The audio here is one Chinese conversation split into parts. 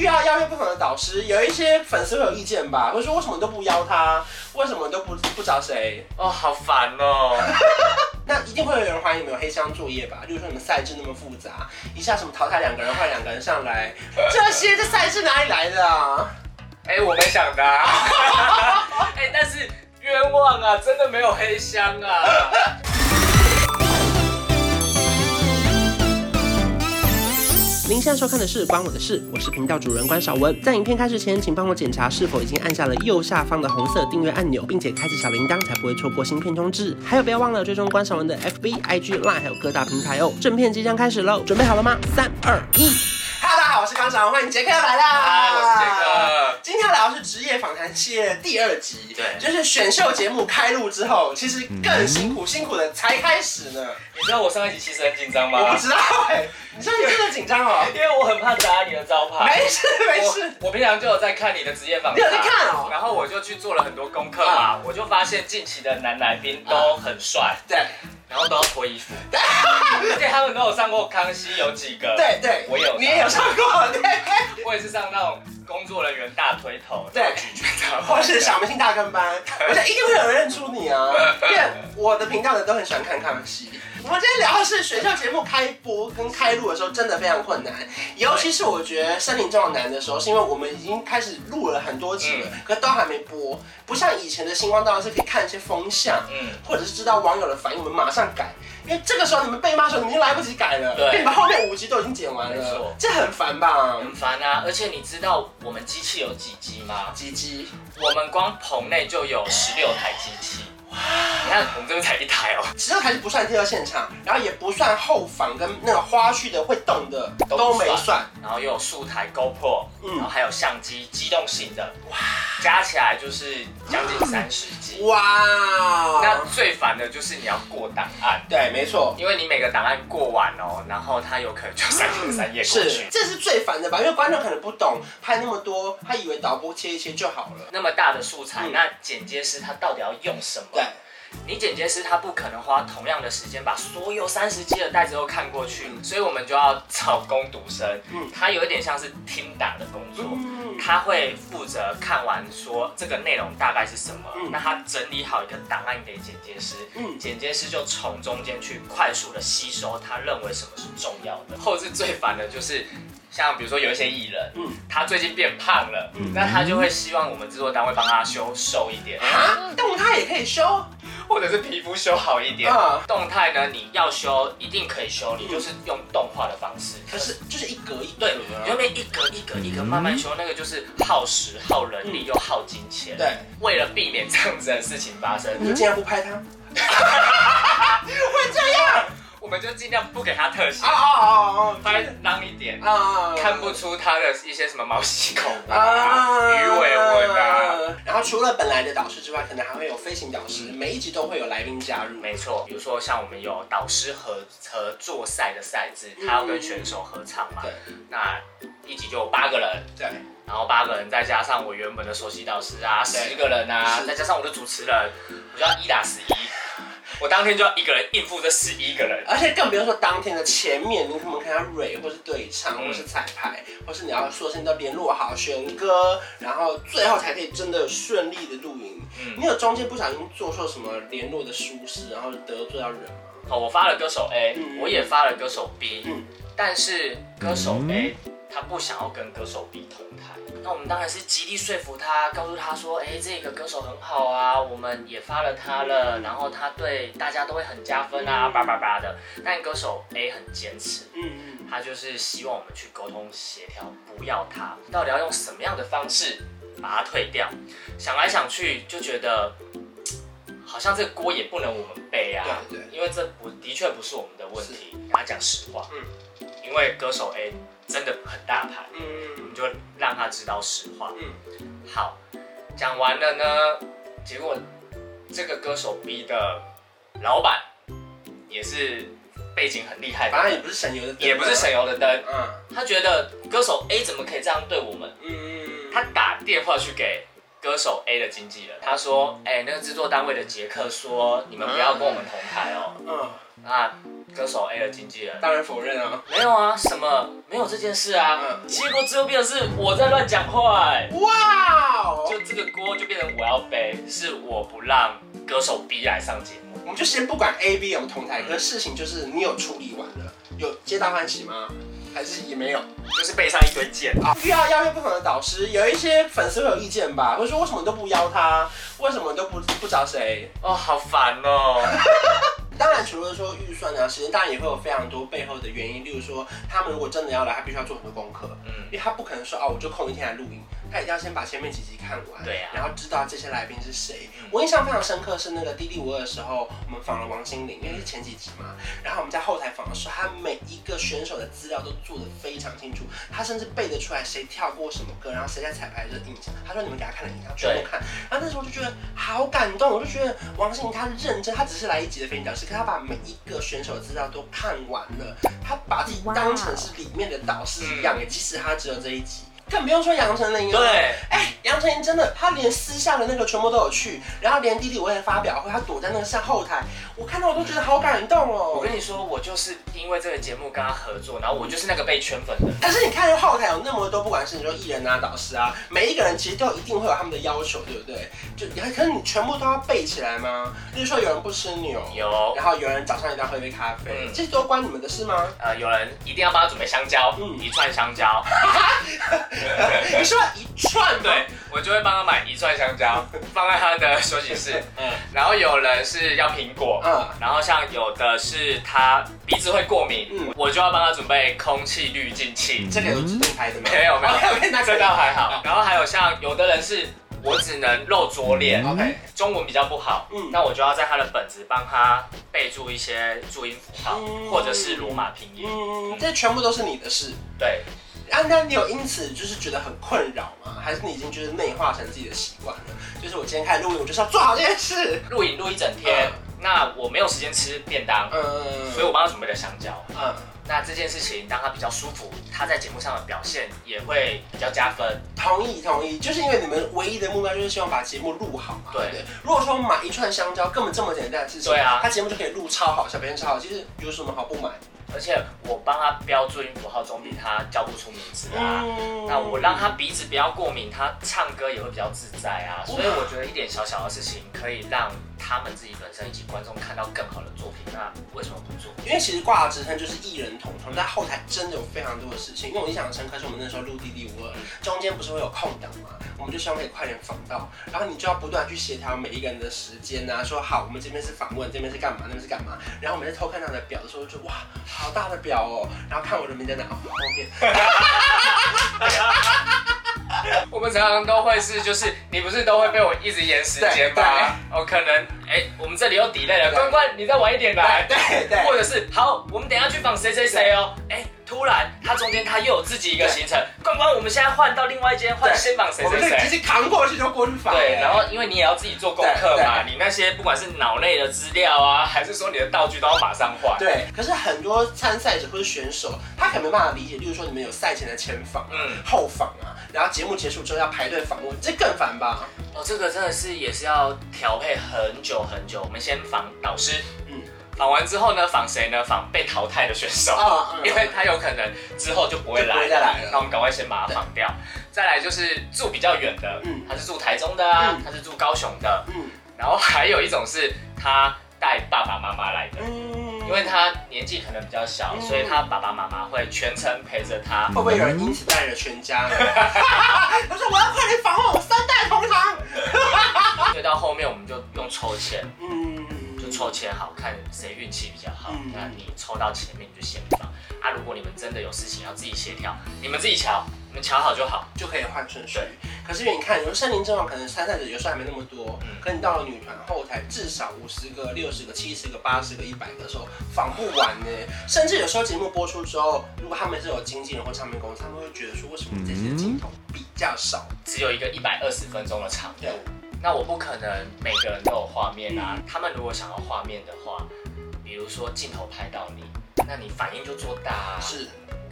邀约不同的导师，有一些粉丝会有意见吧，会说为什么都不邀他，为什么都不找谁？哦，好烦哦。那一定会有人怀疑你们有黑箱作业吧？例如说你们赛制那么复杂，一下什么淘汰2个人换2个人上来，这赛制哪里来的啊？哎，我没想的啊。哎，但是冤枉啊，真的没有黑箱啊。您现在收看的是《关我的事》，我是频道主人关韶文。在影片开始前，请帮我检查是否已经按下了右下方的红色订阅按钮，并且开启小铃铛，才不会错过新片通知。还有，不要忘了追踪关韶文的 FB、IG、Line， 还有各大平台哦。正片即将开始喽，准备好了吗？3、2、1。Hello， 大家好，我是关韶文，欢迎杰克来啦！嗨，我是杰克。今天聊的是职业访谈系列第2集，对，就是选秀节目开录之后，其实更辛苦的才开始呢。你知道我上一集其实很紧张吗？我不知道哎。你说你真的紧张哦，因为我很怕砸你的招牌。没事没事，我平常就有在看你的职业访谈，你有在看哦。然后我就去做了很多功课嘛，我就发现近期的男来宾都很帅，对，然后都要脱衣服，对，而且他们都有上过康熙，有几个，对对，我有，你也有上过，对，我也是上那种工作人员大推头，对，或是小明星大跟班，而且一定会有人认出你啊，因为我的频道的都很喜欢看康熙。我们今天聊的是选秀节目开播跟开录的时候真的非常困难，尤其是我觉得森林中的难的时候，是因为我们已经开始录了很多集了，可都还没播，不像以前的星光大道是可以看一些风向，或者是知道网友的反应，我们马上改，因为这个时候你们被骂的时候，你们已经来不及改了，对，你们后面5集都已经剪完了，这很烦吧？很烦啊！而且你知道我们机器有几机吗？几机？我们光棚内就有16台机器。你看，我们这边才1台哦，16台是不算第2现场，然后也不算后访跟那个花絮的会动的都没算，然后又有4台 GoPro， 然后还有相机机动性的，哇，加起来就是将近30机，哇。那最烦的就是你要过档案，对，没错，因为你每个档案过完哦，然后它有可能就3天3夜过去，是，这是最烦的吧？因为观众可能不懂拍那么多，他以为导播切一切就好了。那么大的素材，那剪接师他到底要用什么？对，你剪接师他不可能花同样的时间把所有30集的带子都看过去，所以我们就要找工读生，他有一点像是听档的工作，他会负责看完说这个内容大概是什么，那他整理好一个档案给剪接师，剪接师就从中间去快速的吸收他认为什么是重要的。后置最烦的就是。像比如说有一些艺人，他最近变胖了，那他就会希望我们制作单位帮他修瘦一点啊，动态也可以修，或者是皮肤修好一点。动态呢，你要修一定可以修，你就是用动画的方式。可是就是一格一格，对，你那边一格一格一格慢慢修，那个就是耗时、耗人力又耗金钱。对，为了避免这样子的事情发生，你竟然不拍他？会这样？我们就尽量不给他特写，拍浪一点，看不出他的一些什么毛细孔啊、鱼尾纹啊。然后除了本来的导师之外，可能还会有飞行导师，每一集都会有来宾加入。没错，比如说像我们有导师合作赛的赛制，他要跟选手合唱嘛，那一集就有8个人，对，然后8个人再加上我原本的首席导师啊，10个人啊，再加上我的主持人，我就要1打11。我当天就要一个人应付这11个人，而且更不用说当天的前面，你可能看他蕊，或是对唱，或是彩排，或是你要说先都联络好选歌，然后最后才可以真的顺利的录音。你有中间不小心做错什么联络的疏失，然后得罪到人吗？好，我发了歌手 A， 我也发了歌手 B， 但是歌手 A 他不想要跟歌手 B 同台。那我们当然是极力说服他，告诉他说，哎，这个歌手很好啊，我们也发了他了，然后他对大家都会很加分啊，叭叭叭的。但歌手 A 很坚持，他就是希望我们去沟通协调，不要他，到底要用什么样的方式把他退掉？想来想去就觉得，好像这个锅也不能我们背啊，对对，因为这的确不是我们的问题。跟他讲实话，因为歌手 A 真的很大牌，就让他知道实话。好，讲完了呢，结果这个歌手 B 的老板也是背景很厉害的，反正也不是省油的灯，他觉得歌手 A 怎么可以这样对我们？他打电话去给歌手 A 的经纪人，他说：“哎、欸，那个制作单位的杰克说，你们不要跟我们同台哦。”嗯，那歌手 A 的经纪人当然否认啊，没有啊，什么没有这件事啊。嗯，结果最后变成是我在乱讲话、欸。哇、wow ，就这个锅就变成我要背，是我不让歌手 B 来上节目。我们就先不管 A、B 有同台，可是事情就是你有处理完了，有皆大欢喜吗？还是也没有，就是背上一堆箭啊！遇到邀约不同的导师，有一些粉丝会有意见吧，会说为什么都不邀他，为什么都不找谁？哦，好烦哦！当然，除了说预算啊、时间，当然也会有非常多背后的原因。例如说，他们如果真的要来，他必须要做很多功课，嗯，因为他不可能说哦，我就空一天来录影，他一定要先把前面几集看完，对啊，然后知道这些来宾是谁。我印象非常深刻是那个《DD52》的时候，我们访了王心凌，因为是前几集嘛，然后我们在后台访的时候，他每一个选手的资料都做得非常清楚，他甚至背得出来谁跳过什么歌，然后谁在彩排的影像，他说你们给他看了影像，全部看。然后那时候我就觉得好感动，我就觉得王心凌他认真，他只是来一集的飞行导师。可他把每一个选手的资料都看完了，他把自己当成是里面的导师一样，即使他只有这一集，更不用说杨丞琳了。对，哎，杨丞琳真的，他连私下的那个全部都有去，然后连DD52的发表会，他躲在那个上后台，我看到我都觉得好感动哦。我跟你说，我就是因为这个节目跟他合作，然后我就是那个被圈粉的。但是你看后台有那么多，不管是你说艺人啊、导师啊，每一个人其实都一定会有他们的要求，对不对？就可是你全部都要背起来吗？例如说有人不吃牛，有，然后有人早上一定要喝一杯咖啡，这都关你们的事吗？有人一定要帮他准备香蕉，一串香蕉。你说一串，对，我就会帮他买一串香蕉，放在他的休息室。然后有人是要苹果，然后像有的是他鼻子会过敏，我就要帮他准备空气滤净器。这个有指定牌子吗？没有没有，那这倒还好。然后还有像有的人是我只能露左脸 ，OK， 中文比较不好，那我就要在他的本子帮他备注一些注音符号，或者是罗马拼音，这全部都是你的事，对。啊，那你有因此就是觉得很困扰吗？还是你已经就是内化成自己的习惯了？就是我今天开始录影，我就是要做好这件事。录影录一整天，那我没有时间吃便当，所以我帮他准备了香蕉，那这件事情让他比较舒服，他在节目上的表现也会比较加分。同意同意，就是因为你们唯一的目标就是希望把节目录好嘛。对。如果说买一串香蕉根本这么简单的事情，对啊，他节目就可以录超好，小编超好，其实有什么好不买？而且我帮他标注音符号，总比他叫不出名字啊。那我让他鼻子不要过敏，他唱歌也会比较自在啊。所以我觉得一点小小的事情可以让他们自己本身以及观众看到更好的作品，那为什么不做？因为其实挂了职称就是艺人统筹，在后台真的有非常多的事情。因为我印象深刻是我们那时候录DD52，中间不是会有空档嘛，我们就希望可以快点访到，然后你就要不断去协调每一个人的时间啊，说好我们这边是访问，这边是干嘛，那边是干嘛。然后我们在偷看他的表的时候就哇，好大的表哦，然后看我的名在哪后面。我们常常都会是，就是你不是都会被我一直延时间吗？哦，可能我们这里又 delay 了，关关你再晚一点来，对，或者是好，我们等一下去访谁谁谁哦，突然他中间他又有自己一个行程，关关我们现在换到另外一间，换先访谁谁谁，我们直接扛过去就过去访。对，然后因为你也要自己做功课嘛，你那些不管是脑内的资料啊，还是说你的道具都要马上换。对，可是很多参赛者或者选手他可能没办法理解，例如说你们有赛前的前访、后访啊。然后节目结束之后要排队访问，这更烦吧？哦，这个真的是也是要调配很久很久。我们先访导师，访完之后呢，访谁呢？访被淘汰的选手，因为他有可能之后就不会来了，那我们赶快先把他访掉。再来就是住比较远的，他是住台中的啊，他是住高雄的，然后还有一种是他带爸爸妈妈来的。因为他年纪可能比较小，所以他爸爸妈妈会全程陪着他。会不会有人因此带了全家？他说我要快点访问我三代同堂。所以到后面我们就用抽签，就抽签好看谁运气比较好。那你抽到前面你就先放啊。如果你们真的有事情要自己协调，你们自己瞧，你们瞧好就好，就可以换顺序。可是因为你看，有时候森林之王可能参赛者有时候还没那么多，可你到了女团后台至少50个、60个、70个、80个、100个的时候，访不完呢。甚至有时候节目播出之后，如果他们是有经纪人或唱片公司，他们会觉得说，为什么这些镜头比较少？只有一个120分钟的长度，那我不可能每个人都有画面啊。他们如果想要画面的话，比如说镜头拍到你，那你反应就做大啊。是。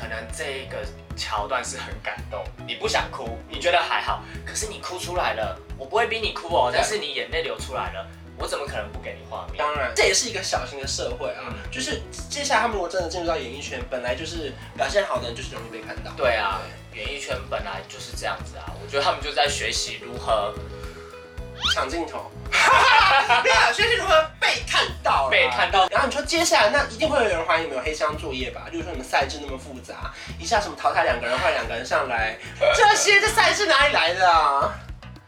可能这个桥段是很感动，你不想哭，你觉得还好，可是你哭出来了，我不会逼你哭哦，但是你眼泪流出来了，我怎么可能不给你画面？当然，这也是一个小型的社会啊。就是接下来他们如果真的进入到演艺圈，本来就是表现好的人就是容易被看到。对啊，对，演艺圈本来就是这样子啊。我觉得他们就在学习如何抢镜头，对啊，学习如何被看到，被看到。然后你说接下来那一定会有人怀疑你们有黑箱作业吧？例如说你们赛制那么复杂，一下什么淘汰2个人换2个人上来，这些这赛制哪里来的啊？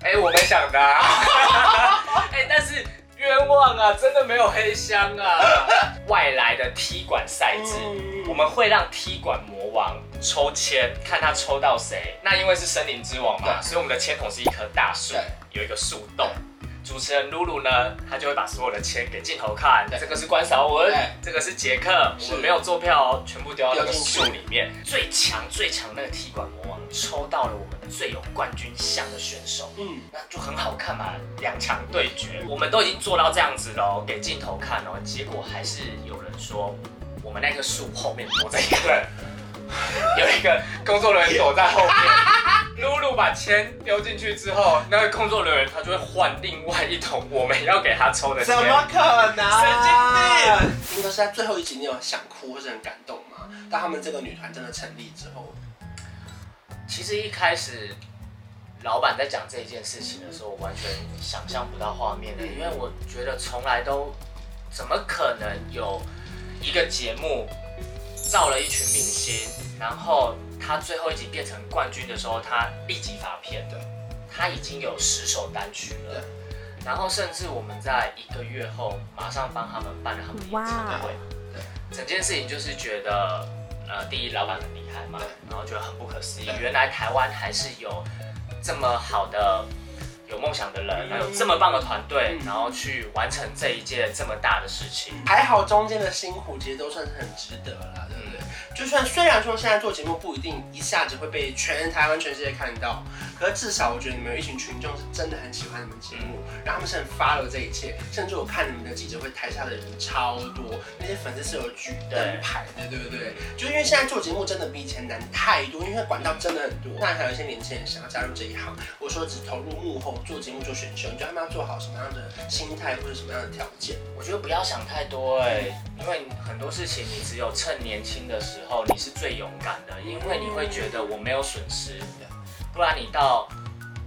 哎，我没想的啊。哎，但是。冤枉啊！真的没有黑箱啊！外来的踢馆赛制，我们会让踢馆魔王抽签，看他抽到谁。那因为是森林之王嘛，所以我们的签筒是一棵大树，有一个树洞。主持人露露呢，他就会把所有的签给镜头看。这个是关韶文，这个是杰克，我们没有做票哦，全部丢到那个树里面。最强那个踢馆魔王抽到了我们最有冠军相的选手，那就很好看嘛，2强对决，我们都已经做到这样子喽，给镜头看哦，结果还是有人说我们那棵树后面躲着一个人，有一个工作人员躲在后面，露露把签丢进去之后，那个工作人员他就会换另外一桶我们要给他抽的签，怎么可能？神经病！应该是在最后一集，你有想哭或是很感动吗？当他们这个女团真的成立之后。其实一开始，老板在讲这一件事情的时候，我完全想象不到画面的，因为我觉得从来都怎么可能有一个节目造了一群明星，然后他最后一集变成冠军的时候，他立即发片的，他已经有10首单曲了，然后甚至我们在1个月后马上帮他们办了他们的演唱会，整件事情就是觉得。第一，老板很厉害嘛，然后觉得很不可思议，原来台湾还是有这么好的、有梦想的人，然后有这么棒的团队，然后去完成这一件这么大的事情。还好中间的辛苦其实都算是很值得啦，对不对？就算虽然说现在做节目不一定一下子会被全台湾、全世界看到，可是至少我觉得你们有一群群众是真的很喜欢你们节目，然后他们是很 follow 这一切，甚至我看你们的记者会台下的人超多，那些粉丝是有举灯牌的，对不对？就是因为现在做节目真的比以前难太多，因为管道真的很多。那还有一些年轻人想要加入这一行，我说只投入幕后做节目做选秀，你觉得他们要做好什么样的心态或者什么样的条件？我觉得不要想太多因为很多事情你只有趁年轻的时候。你是最勇敢的，因为你会觉得我没有损失，不然你到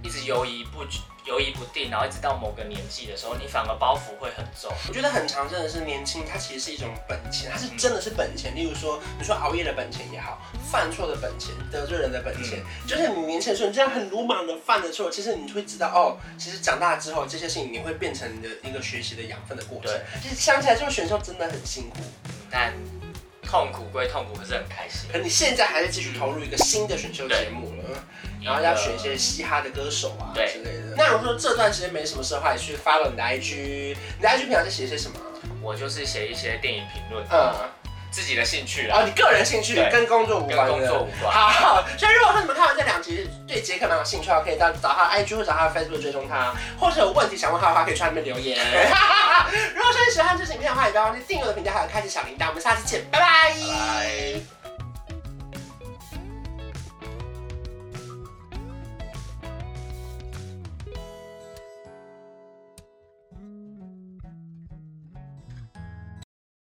一直犹疑不定，然后一直到某个年纪的时候，你反而包袱会很重。我觉得很常真的是年轻，它其实是一种本钱，它是真的是本钱。例如说，你说熬夜的本钱也好，犯错的本钱，得罪人的本钱，就是你年轻的时候，你这样很鲁莽的犯的错，其实你会知道哦，其实长大之后这些事情你会变成你的一个学习的养分的过程。其实想起来，这个选秀真的很辛苦，但。痛苦归痛苦，可是很开心。可你现在还是继续投入一个新的选秀节目了，然后要选一些嘻哈的歌手啊之类的。那如果说这段时间没什么事的话，也去 follow 你的 IG， 你的 IG 平常是写些什么？我就是写一些电影评论，自己的兴趣啦。你个人兴趣跟工作无关的。跟工作无关。好，所以如果说你们看完这2集对杰克蛮有兴趣的话，可以到找他的 IG 或找他的 Facebook 追踪他，或者有问题想问他的话，可以去那边留言。如果说你喜欢这支影片的话，也不要忘记订阅我的频道，还有开启小铃铛。我们下期见，拜拜。